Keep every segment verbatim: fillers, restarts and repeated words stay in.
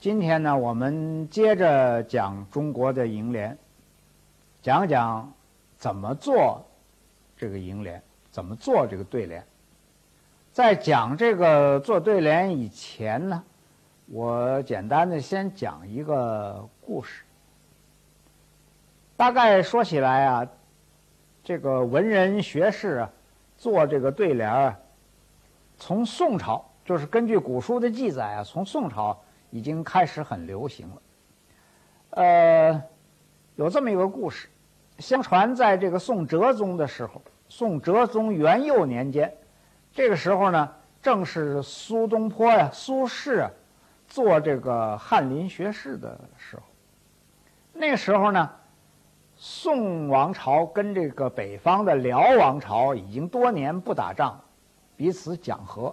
今天呢，我们接着讲中国的楹联，讲讲怎么做这个楹联，怎么做这个对联。在讲这个做对联以前呢，我简单的先讲一个故事。大概说起来啊，这个文人学士啊，做这个对联啊，从宋朝，就是根据古书的记载啊，从宋朝已经开始很流行了。呃，有这么一个故事，相传在这个宋哲宗的时候，宋哲宗元佑年间，这个时候呢，正是苏东坡呀、啊、苏轼、啊、做这个翰林学士的时候。那个时候呢，宋王朝跟这个北方的辽王朝已经多年不打仗，彼此讲和。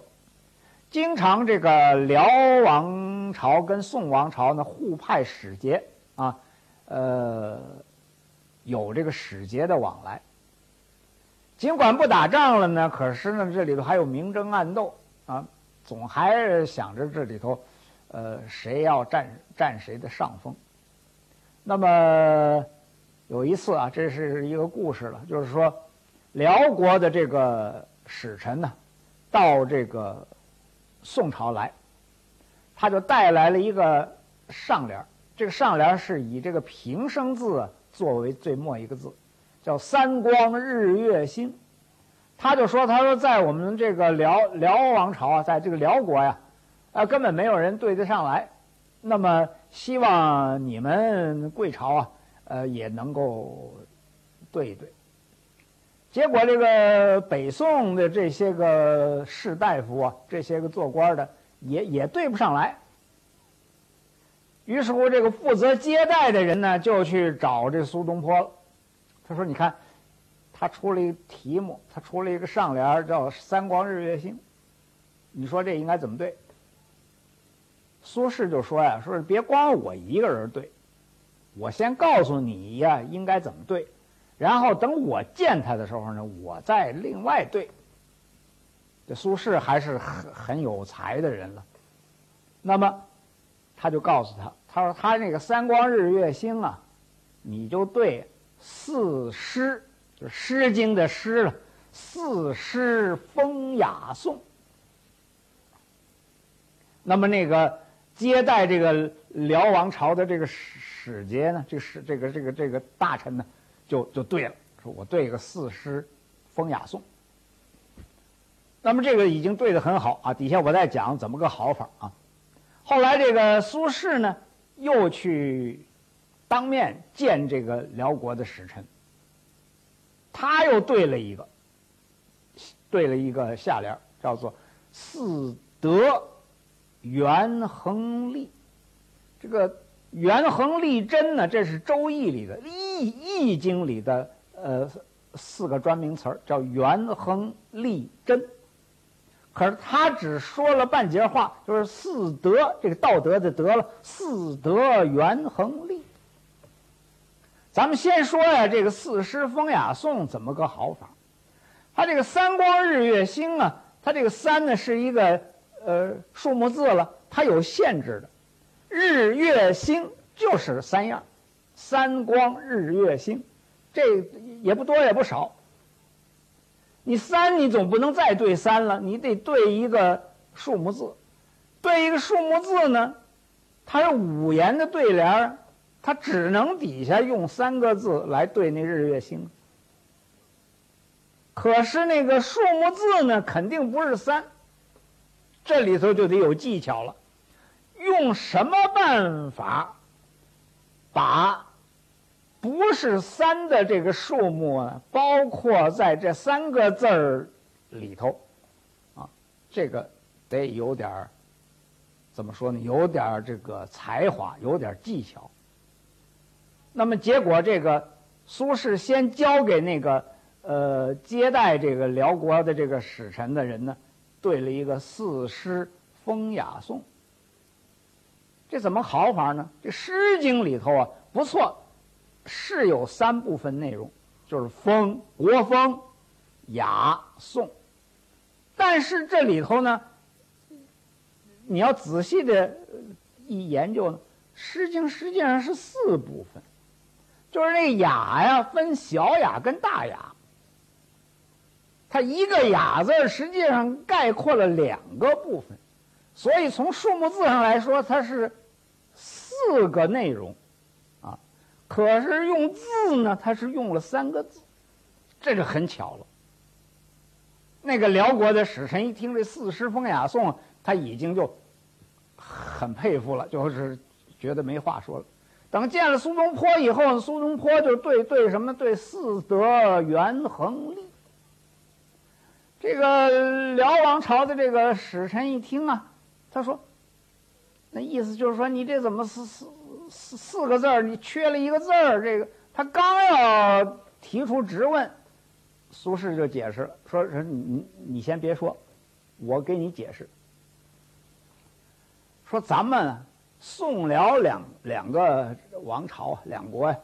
经常这个辽王朝跟宋王朝呢互派使节啊，呃，有这个使节的往来。尽管不打仗了呢，可是呢这里头还有明争暗斗啊，总还是想着这里头，呃，谁要占占谁的上风。那么有一次啊，这是一个故事了，就是说，辽国的这个使臣呢，到这个宋朝来，他就带来了一个上联，这个上联是以这个平声字作为最末一个字，叫三光日月星。他就说，他说在我们这个辽辽王朝啊，在这个辽国呀、啊，啊根本没有人对得上来，那么希望你们贵朝啊，呃也能够对一对。结果这个北宋的这些个士大夫啊，这些个做官的也也对不上来。于是乎，这个负责接待的人呢，就去找这苏东坡了。他说：“你看，他出了一个题目，他出了一个上联，叫‘三光日月星’。你说这应该怎么对？”苏轼就说呀：“说别光我一个人对，我先告诉你呀，应该怎么对。”然后等我见他的时候呢，我再另外对。这苏轼还是很很有才的人了。那么他就告诉他，他说他那个三光日月星啊，你就对四诗，就是诗经的诗了，四诗风雅颂。那么那个接待这个辽王朝的这个使节呢，这个这个这个这个大臣呢，就就对了，说我对个四诗风雅颂。那么这个已经对得很好啊，底下我再讲怎么个好法啊。后来这个苏轼呢，又去当面见这个辽国的使臣，他又对了一个对了一个下联，叫做四德元亨利。这个元亨利贞呢，这是周易里的易易经里的呃四个专名词，叫元亨利贞。可是他只说了半截话，就是四德，这个道德的德了，四德元亨利。咱们先说呀、啊、这个四诗风雅颂怎么个好法。他这个三光日月星啊，他这个三呢是一个呃数目字了，它有限制的。日月星就是三样，三光日月星，这也不多也不少。你三，你总不能再对三了，你得对一个数目字。对一个数目字呢，它是五言的对联，它只能底下用三个字来对那日月星。可是那个数目字呢，肯定不是三，这里头就得有技巧了。用什么办法把不是三的这个数目啊，包括在这三个字儿里头啊，这个得有点怎么说呢？有点这个才华，有点技巧。那么结果，这个苏轼先交给那个呃接待这个辽国的这个使臣的人呢，对了一个四诗风雅颂。这怎么好法呢？这《诗经》里头啊，不错，是有三部分内容，就是风、国风、雅、颂。但是这里头呢，你要仔细的一研究呢，《诗经》实际上是四部分，就是那雅呀，分小雅跟大雅。它一个雅字实际上概括了两个部分，所以从数目字上来说，它是四个内容，啊，可是用字呢，它是用了三个字，这就很巧了。那个辽国的使臣一听这四诗风雅颂，他已经就很佩服了，就是觉得没话说了。等见了苏东坡以后，苏东坡就对对什么对四德元衡利。这个辽王朝的这个使臣一听啊，他说，那意思就是说你这怎么四四四四个字儿，你缺了一个字儿。这个他刚要提出质问，苏轼就解释了，说说你你先别说，我给你解释。说咱们宋辽两两个王朝两国呀，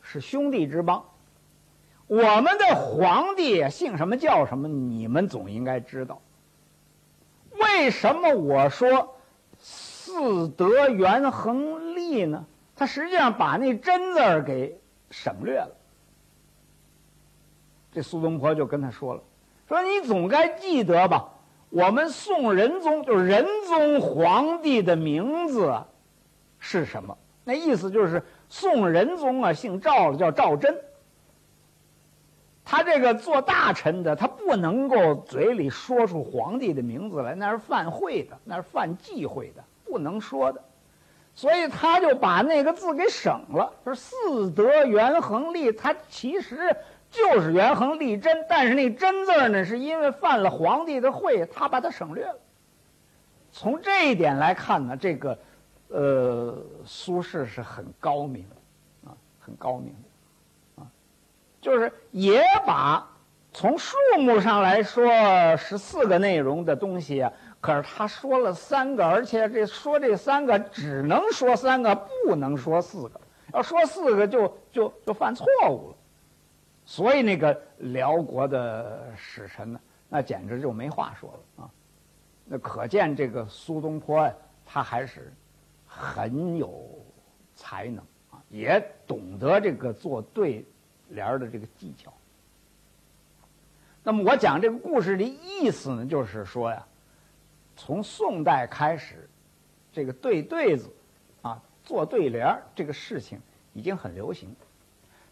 是兄弟之邦。我们的皇帝姓什么叫什么，你们总应该知道。为什么我说四德元衡利呢？他实际上把那真字儿给省略了。这苏东坡就跟他说了，说你总该记得吧，我们宋仁宗就是仁宗皇帝的名字是什么？那意思就是宋仁宗啊，姓赵了，叫赵祯。他这个做大臣的，他不能够嘴里说出皇帝的名字来，那是犯讳的，那是犯忌讳的，不能说的。所以他就把那个字给省了，说四德元衡利，他其实就是元衡利贞，但是那贞字呢，是因为犯了皇帝的讳，他把它省略了。从这一点来看呢，这个呃苏轼是很高明的啊，很高明的啊，就是也把从数目上来说十四个内容的东西啊，可是他说了三个，而且这说这三个只能说三个，不能说四个。要说四个就就就犯错误了。所以那个辽国的使臣呢，那简直就没话说了啊！那可见这个苏东坡呀，他还是很有才能啊，也懂得这个做对联的这个技巧。那么我讲这个故事的意思呢，就是说呀，从宋代开始，这个对对子啊，做对联这个事情已经很流行。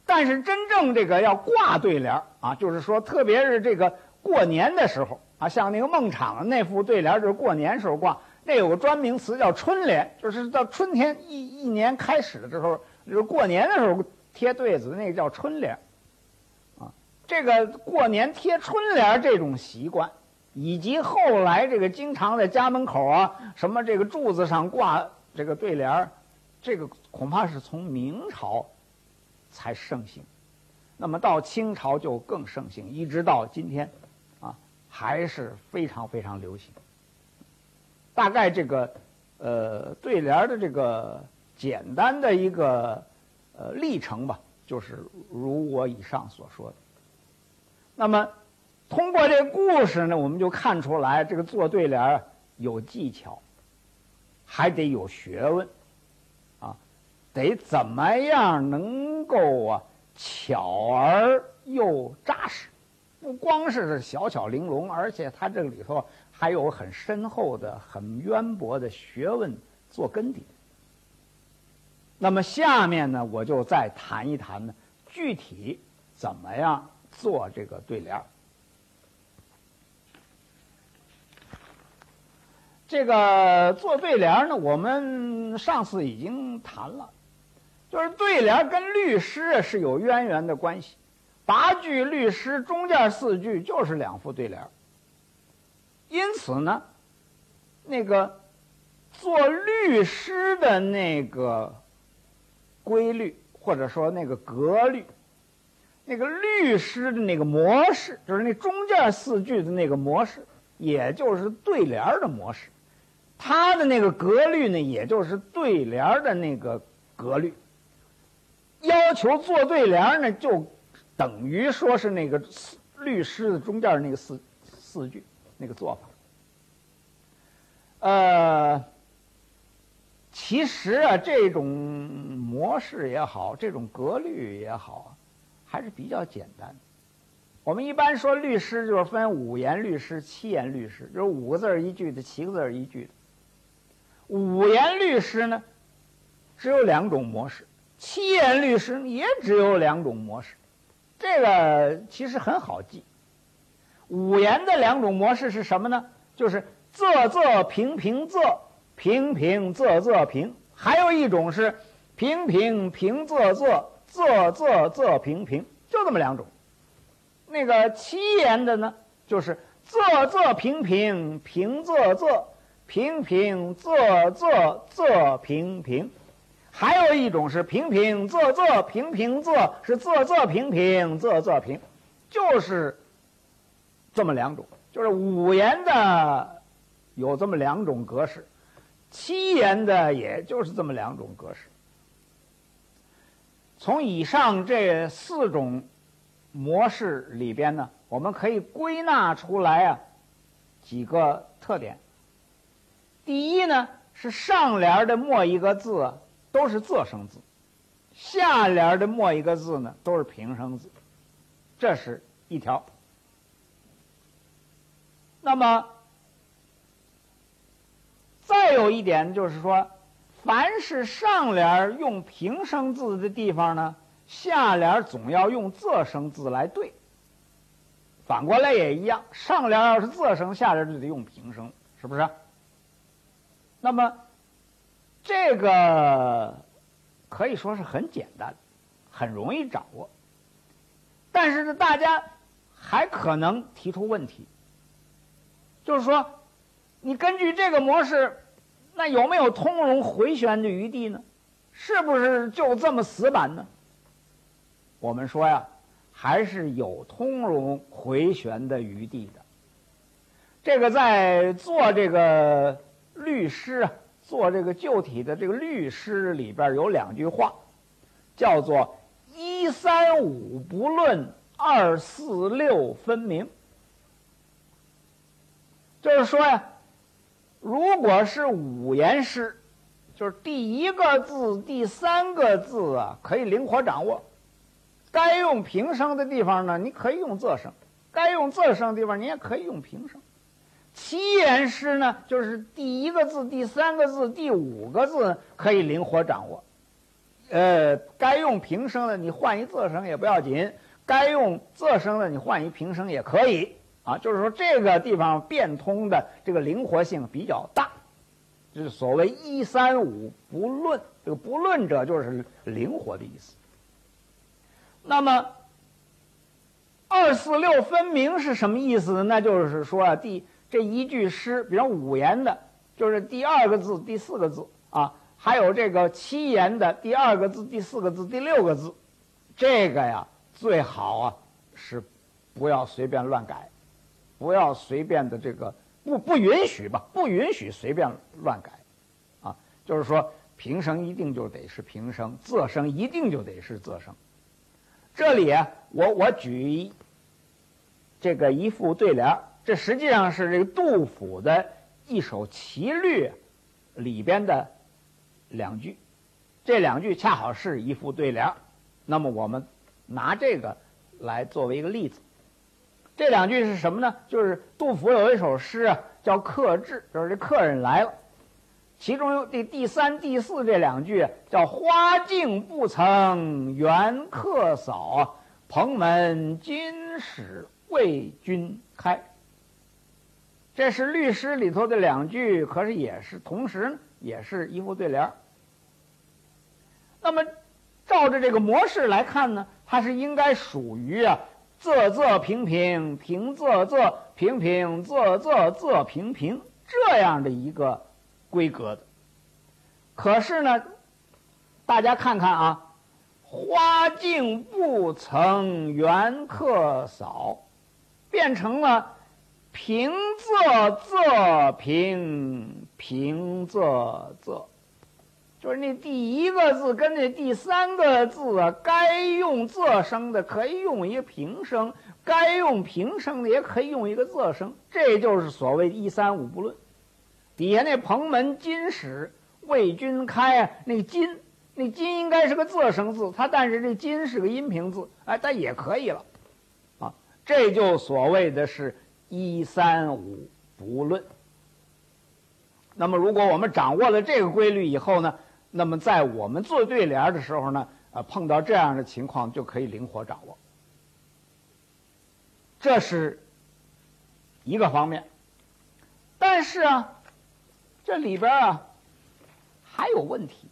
但是真正这个要挂对联啊，就是说，特别是这个过年的时候啊，像那个孟昶那副对联，就是过年时候挂。那有个专名词叫春联，就是到春天一一年开始的时候，就是过年的时候贴对子，那个叫春联。啊，这个过年贴春联这种习惯，以及后来这个经常在家门口啊，什么这个柱子上挂这个对联，这个恐怕是从明朝才盛行，那么到清朝就更盛行，一直到今天，啊，还是非常非常流行。大概这个，呃，对联的这个简单的一个呃历程吧，就是如我以上所说的。那么，通过这故事呢，我们就看出来，这个做对联有技巧，还得有学问。得怎么样能够啊巧而又扎实，不光是小巧玲珑，而且它这里头还有很深厚的、很渊博的学问做根底。那么下面呢，我就再谈一谈呢，具体怎么样做这个对联。这个做对联呢，我们上次已经谈了。就是对联跟律诗是有渊源的关系，八句律诗中间四句就是两副对联。因此呢，那个做律诗的那个规律，或者说那个格律，那个律诗的那个模式，就是那中间四句的那个模式，也就是对联的模式。它的那个格律呢，也就是对联的那个格律。要求做对联呢，就等于说是那个律诗的中间那个四四句那个做法。呃，其实啊，这种模式也好，这种格律也好，还是比较简单。我们一般说律诗就是分五言律诗、七言律诗，就是五个字一句的，七个字一句的。五言律诗呢，只有两种模式；七言律诗也只有两种模式。这个其实很好记。五言的两种模式是什么呢？就是仄仄平平仄，平平仄仄平。还有一种是平平平仄仄，仄仄仄平平，就这么两种。那个七言的呢，就是仄仄平平，平仄仄，平平仄仄，仄平平。还有一种是平平仄仄，平平仄，是仄仄平平，仄仄平，就是这么两种。就是五言的有这么两种格式，七言的也就是这么两种格式。从以上这四种模式里边呢，我们可以归纳出来啊几个特点。第一呢，是上联的末一个字啊都是仄声字，下联的末一个字呢都是平声字，这是一条。那么再有一点就是说，凡是上联用平声字的地方呢，下联总要用仄声字来对。反过来也一样，上联要是仄声，下联就得用平声，是不是？那么这个可以说是很简单，很容易掌握。但是呢，大家还可能提出问题，就是说你根据这个模式，那有没有通融回旋的余地呢？是不是就这么死板呢？我们说呀，还是有通融回旋的余地的。这个在做这个律诗啊，做这个旧体的这个律诗里边有两句话，叫做一三五不论，二四六分明。就是说呀，如果是五言诗，就是第一个字、第三个字啊，可以灵活掌握。该用平声的地方呢，你可以用仄声；该用仄声的地方，你也可以用平声。七言诗呢，就是第一个字、第三个字、第五个字可以灵活掌握。呃，该用平声的，你换一仄声也不要紧；该用仄声的，你换一平声也可以。啊，就是说这个地方变通的这个灵活性比较大，就是所谓一三五不论，这个不论者就是灵活的意思。那么二四六分明是什么意思呢？那就是说啊，第这一句诗，比如五言的，就是第二个字、第四个字啊，还有这个七言的第二个字、第四个字、第六个字，这个呀最好啊是不要随便乱改。不要随便的这个不不允许吧，不允许随便乱改，啊，就是说平声一定就得是平声，仄声一定就得是仄声。这里啊，我我举这个一副对联，这实际上是这个杜甫的一首齐律里边的两句，这两句恰好是一副对联，那么我们拿这个来作为一个例子。这两句是什么呢？就是杜甫有一首诗啊，叫《客至》，就是这客人来了。其中第第三、第四这两句叫“花径不曾缘客扫，蓬门今始为君开”。这是律诗里头的两句，可是也是同时也是一副对联。那么照着这个模式来看呢，它是应该属于啊。仄仄平平，平仄仄，平平仄仄，仄平平，这样的一个规格的。可是呢，大家看看啊，花径不曾缘客扫，变成了平仄仄平，平仄仄。就是那第一个字跟那第三个字啊，该用仄声的可以用一个平声，该用平声的也可以用一个仄声，这就是所谓一三五不论。底下那蓬门今始为君开啊，那个今，那今应该是个仄声字，它但是这今是个阴平字，哎，但也可以了，啊，这就所谓的是一三五不论。那么如果我们掌握了这个规律以后呢，那么在我们做对联的时候呢，啊，碰到这样的情况就可以灵活掌握。这是一个方面，但是啊，这里边啊还有问题，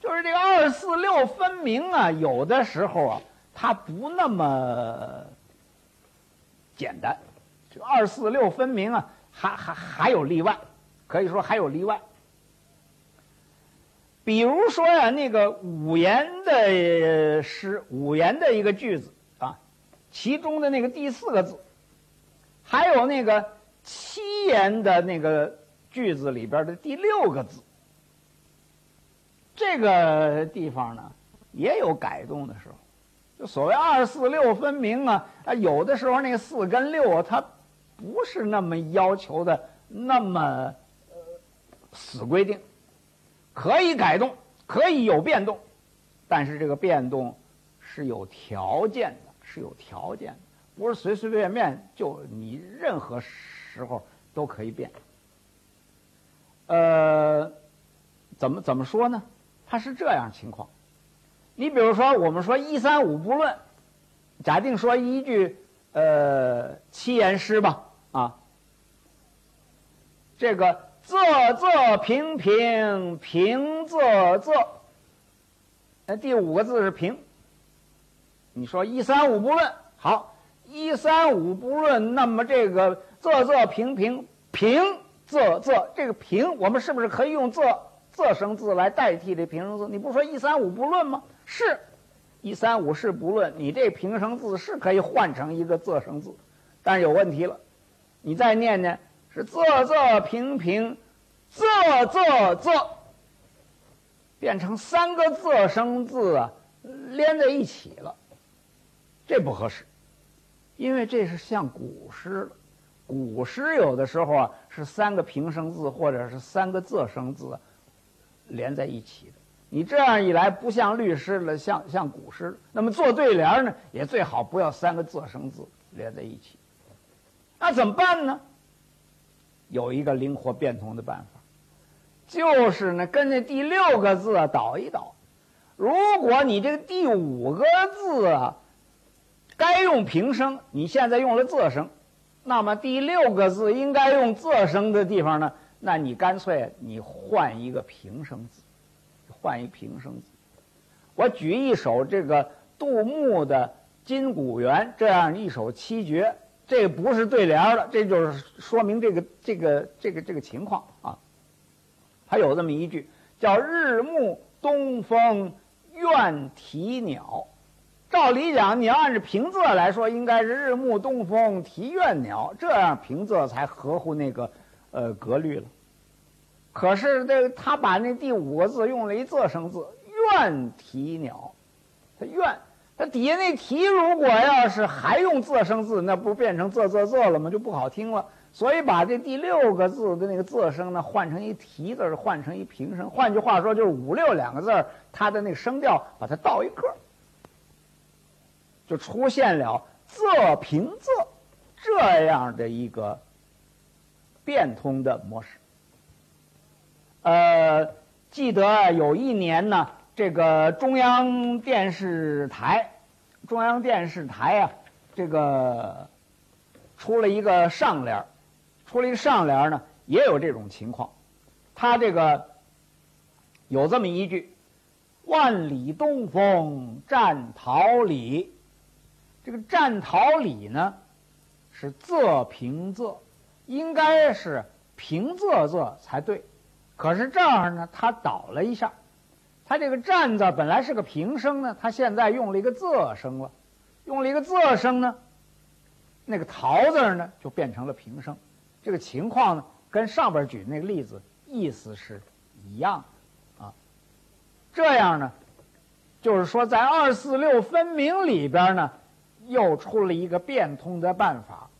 就是这个二四六分明啊，有的时候啊它不那么简单。这个二四六分明啊，还还还有例外，可以说还有例外。比如说呀、啊，那个五言的诗，五言的一个句子啊，其中的那个第四个字，还有那个七言的那个句子里边的第六个字，这个地方呢也有改动的时候。就所谓二四六分明啊，啊，有的时候那个四跟六啊，它不是那么要求的那么呃死规定。可以改动，可以有变动，但是这个变动是有条件的，是有条件的，不是随随便便就你任何时候都可以变。呃，怎么怎么说呢？它是这样情况。你比如说，我们说一三五不论，假定说一句呃七言诗吧，啊，这个。仄仄平平平仄仄，那第五个字是平。你说一三五不论，好，一三五不论，那么这个仄仄平平平仄仄，这个平我们是不是可以用仄仄声字来代替这平声字？你不说一三五不论吗？是，一三五是不论，你这平声字是可以换成一个仄声字，但是有问题了，你再念念。是仄仄平平，仄仄仄，变成三个仄声字啊，连在一起了，这不合适，因为这是像古诗了。古诗有的时候啊是三个平声字或者是三个仄声字、啊、连在一起的，你这样一来不像律诗了，像像古诗了。那么做对联呢，也最好不要三个仄声字连在一起。那怎么办呢？有一个灵活变通的办法，就是呢，跟那第六个字啊倒一倒。如果你这个第五个字啊该用平声，你现在用了仄声，那么第六个字应该用仄声的地方呢，那你干脆你换一个平声字，换一平声字。我举一首这个杜牧的《金谷园》这样一首七绝。这不是对联的，这就是说明这个这个这个这个情况啊。还有这么一句叫“日暮东风怨啼鸟”，照理讲，你要按照平仄来说，应该是“日暮东风啼怨鸟”，这样平仄才合乎那个呃格律了。可是这他把那第五个字用了一仄声字“怨啼鸟”，他怨。它底下那题如果要是还用仄声字，那不变成仄仄仄了吗？就不好听了。所以把这第六个字的那个仄声呢，换成一题字，换成一平声。换句话说，就是五六两个字，它的那个声调把它倒一个，就出现了仄平仄这样的一个变通的模式。呃，记得有一年呢。这个中央电视台，中央电视台啊，这个出了一个上联，出了一个上联呢，也有这种情况。他这个有这么一句：“万里东风战桃李”，这个战桃李呢是仄平仄，应该是平仄仄才对。可是这儿呢，他倒了一下。他这个站字本来是个平声呢，他现在用了一个仄声了，用了一个仄声呢，那个桃字呢就变成了平声。这个情况呢跟上边举那个例子意思是一样的啊。这样呢，就是说在二四六分明里边呢，又出了一个变通的办法，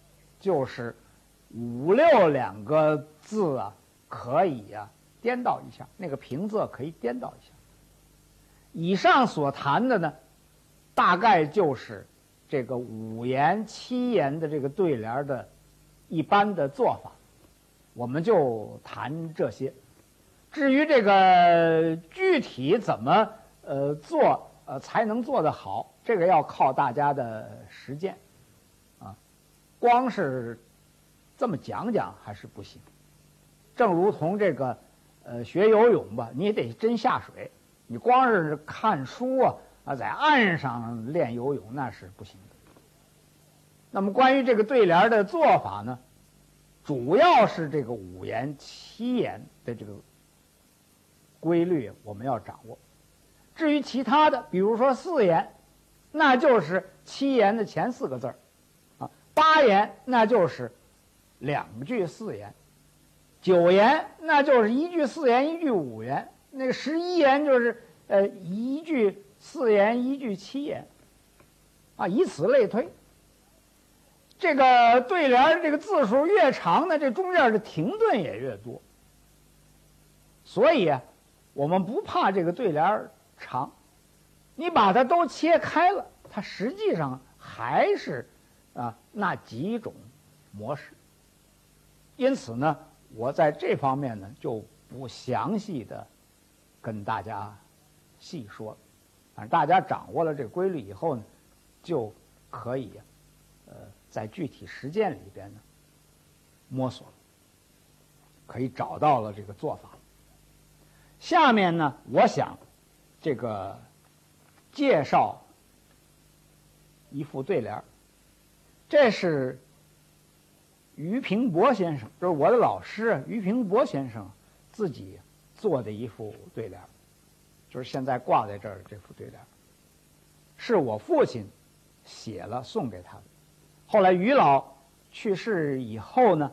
就是五六两个字啊可以呀、啊、颠倒一下，那个平仄可以颠倒一下。以上所谈的呢，大概就是这个五言七言的这个对联的一般的做法，我们就谈这些。至于这个具体怎么呃做呃才能做得好，这个要靠大家的实践啊，光是这么讲讲还是不行。正如同这个呃学游泳吧，你得真下水，你光是看书啊啊在岸上练游泳那是不行的。那么关于这个对联的做法呢，主要是这个五言七言的这个规律我们要掌握。至于其他的，比如说四言，那就是七言的前四个字儿啊；八言那就是两句四言；九言那就是一句四言一句五言；那个十一言就是呃一句四言一句七言啊，以此类推。这个对联这个字数越长呢，这中间的停顿也越多，所以啊，我们不怕这个对联长，你把它都切开了，它实际上还是啊那几种模式。因此呢，我在这方面呢就不详细的跟大家细说，反正大家掌握了这个规律以后呢，就可以呃。在具体实践里边呢，摸索可以找到了这个做法。下面呢，我想这个介绍一副对联，这是俞平伯先生，就是我的老师俞平伯先生自己做的一副对联，就是现在挂在这儿这副对联，是我父亲写了送给他的。后来俞老去世以后呢，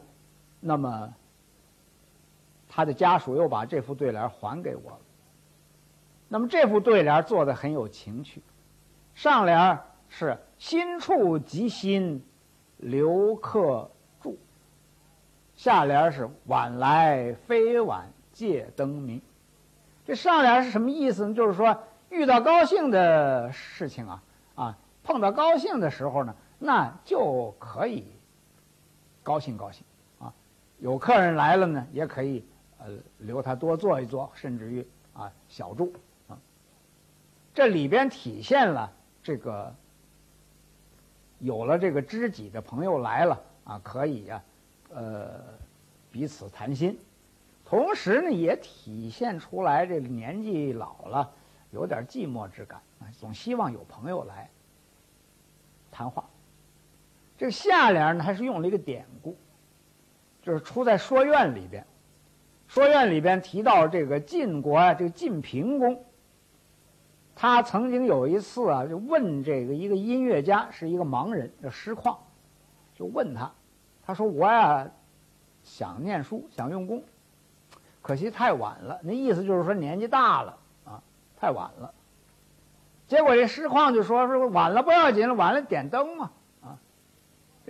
那么他的家属又把这副对联还给我了。那么这副对联做得很有情趣，上联是心处即心留客住，下联是晚来非晚借灯明。这上联是什么意思呢？就是说遇到高兴的事情啊啊碰到高兴的时候呢，那就可以高兴高兴啊，有客人来了呢，也可以呃留他多坐一坐，甚至于啊小住啊。这里边体现了这个有了这个知己的朋友来了啊，可以啊呃彼此谈心，同时呢也体现出来这个年纪老了有点寂寞之感啊，总希望有朋友来谈话。这个下联呢，还是用了一个典故，就是出在《说苑》里边，《说苑》里边提到这个晋国啊，这个晋平公，他曾经有一次啊，就问这个一个音乐家，是一个盲人，叫师旷，就问他，他说我呀想念书，想用功，可惜太晚了。那意思就是说年纪大了啊，太晚了。结果这师旷就说说晚了不要紧了，晚了点灯嘛。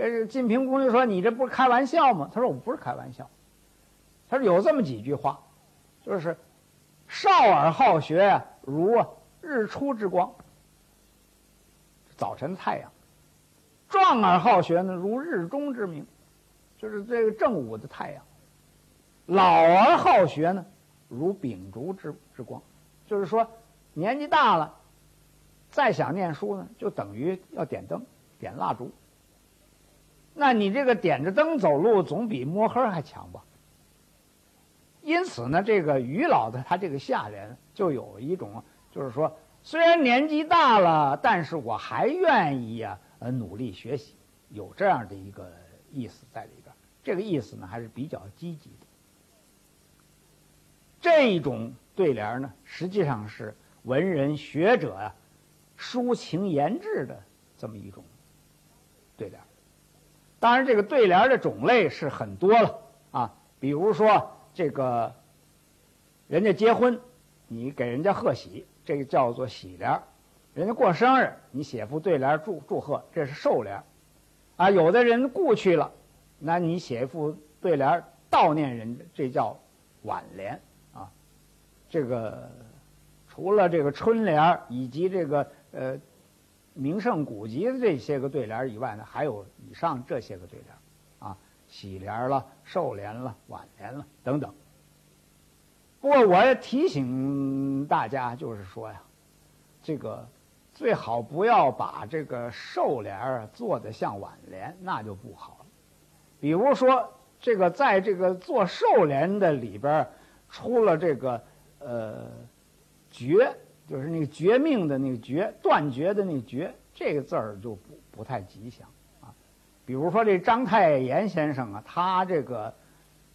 这晋平公就说你这不是开玩笑吗？他说我不是开玩笑，他说有这么几句话，就是少而好学如日出之光，早晨太阳；壮而好学呢如日中之明，就是这个正午的太阳；老而好学呢如秉烛之之光，就是说年纪大了再想念书呢，就等于要点灯点蜡烛，那你这个点着灯走路总比摸黑还强吧。因此呢，这个俞老的他这个下联就有一种就是说虽然年纪大了，但是我还愿意啊呃努力学习，有这样的一个意思在里边。这个意思呢还是比较积极的。这一种对联呢，实际上是文人学者啊抒情言志的这么一种对联。当然这个对联的种类是很多了啊，比如说这个人家结婚你给人家贺喜，这个叫做喜联；人家过生日你写副对联祝祝贺，这是寿联啊。有的人故去了，那你写一副对联悼念人，这叫挽联啊，这个除了这个春联以及这个呃名胜古迹的这些个对联以外呢，还有以上这些个对联啊，喜联了、寿联了、挽联了等等。不过我也提醒大家，就是说呀，这个最好不要把这个寿联做得像挽联，那就不好了。比如说，这个在这个做寿联的里边出了这个呃绝，就是那个绝命的那个绝，断绝的那个绝，这个字儿就不不太吉祥啊。比如说这章太炎先生啊，他这个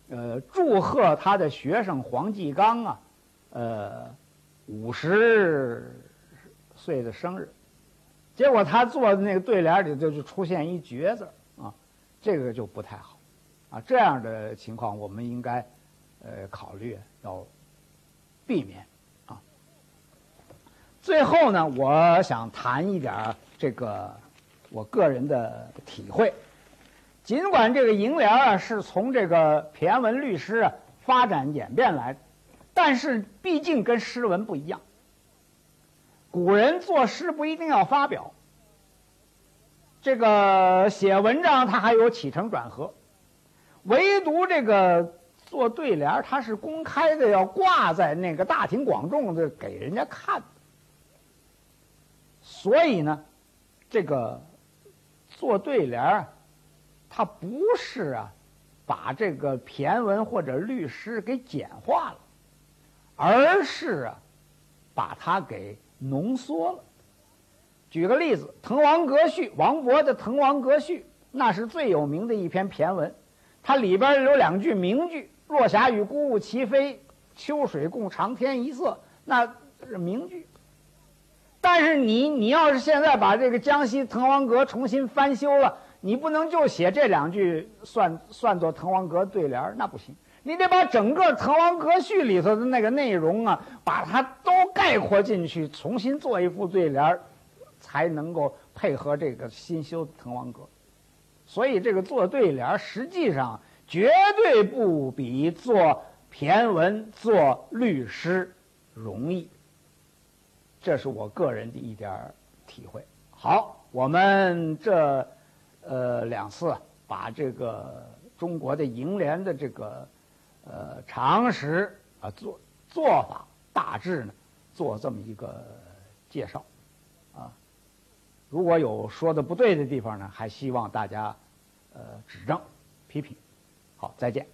呃祝贺他的学生黄继刚啊，呃五十岁的生日，结果他做的那个对联里就就出现一绝字啊，这个就不太好。啊，这样的情况我们应该，呃，考虑要避免啊。最后呢，我想谈一点这个我个人的体会。尽管这个楹联啊是从这个骈安文律诗啊发展演变来的，但是毕竟跟诗文不一样。古人作诗不一定要发表，这个写文章它还有起承转合。唯独这个做对联它是公开的，要挂在那个大庭广众的给人家看的。所以呢，这个做对联它不是啊把这个骈文或者律诗给简化了，而是啊把它给浓缩了。举个例子，滕王阁序，王勃的滕王阁序那是最有名的一篇骈文，它里边有两句名句，若霞与孤鹜齐飞，秋水共长天一色，那是名句。但是你你要是现在把这个江西滕王阁重新翻修了，你不能就写这两句算算作滕王阁对联，那不行，你得把整个滕王阁序里头的那个内容啊把它都概括进去，重新做一副对联，才能够配合这个新修的滕王阁。所以这个做对联实际上绝对不比做骈文做律诗容易，这是我个人的一点体会。好，我们这呃两次把这个中国的楹联的这个呃常识啊做做法大致呢做这么一个介绍啊。如果有说的不对的地方呢，还希望大家，呃，指正、批评。好，再见。